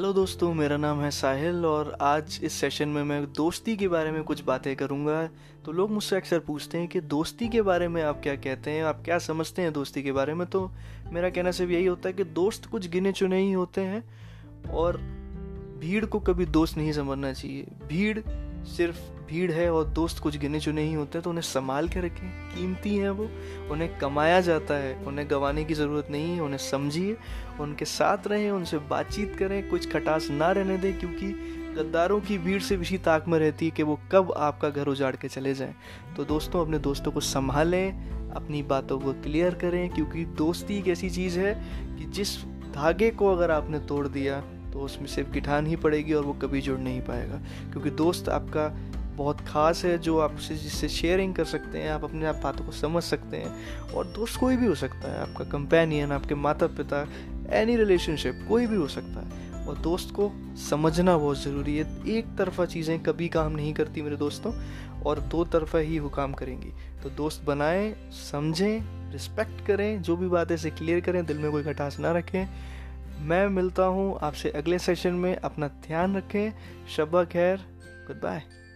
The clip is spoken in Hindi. हेलो दोस्तों, मेरा नाम है साहिल और आज इस सेशन में मैं दोस्ती के बारे में कुछ बातें करूंगा। तो लोग मुझसे अक्सर पूछते हैं कि दोस्ती के बारे में आप क्या कहते हैं, आप क्या समझते हैं दोस्ती के बारे में। तो मेरा कहना सिर्फ यही होता है कि दोस्त कुछ गिने चुने ही होते हैं और भीड़ को कभी दोस्त नहीं समझना चाहिए। भीड़ सिर्फ भीड़ है और दोस्त कुछ गिने चुने ही होते हैं, तो उन्हें संभाल के रखें। कीमती हैं वो, उन्हें कमाया जाता है, उन्हें गंवाने की ज़रूरत नहीं है। उन्हें समझिए, उनके साथ रहें, उनसे बातचीत करें, कुछ खटास ना रहने दें, क्योंकि गद्दारों की भीड़ से इसी ताक में रहती है कि वो कब आपका घर उजाड़ के चले जाएं। तो दोस्तों, अपने दोस्तों को संभालें, अपनी बातों को क्लियर करें, क्योंकि दोस्ती एक ऐसी चीज़ है कि जिस धागे को अगर आपने तोड़ दिया तो उसमें सिर्फ गिठान ही पड़ेगी और वो कभी जुड़ नहीं पाएगा। क्योंकि दोस्त आपका बहुत ख़ास है, जो आपसे जिससे शेयरिंग कर सकते हैं, आप अपने आप बातों को समझ सकते हैं। और दोस्त कोई भी हो सकता है, आपका कंपेनियन, आपके माता पिता, एनी रिलेशनशिप कोई भी हो सकता है। और दोस्त को समझना बहुत ज़रूरी है। एक तरफ़ा चीज़ें कभी काम नहीं करती मेरे दोस्तों, और दो तरफ़ा ही वो काम करेंगी। तो दोस्त बनाएं, समझें, रिस्पेक्ट करें, जो भी बातें से क्लियर करें, दिल में कोई खटास ना रखें। मैं मिलता हूँ आपसे अगले सेशन में। अपना ध्यान रखें। शब्बा खैर, गुड बाय।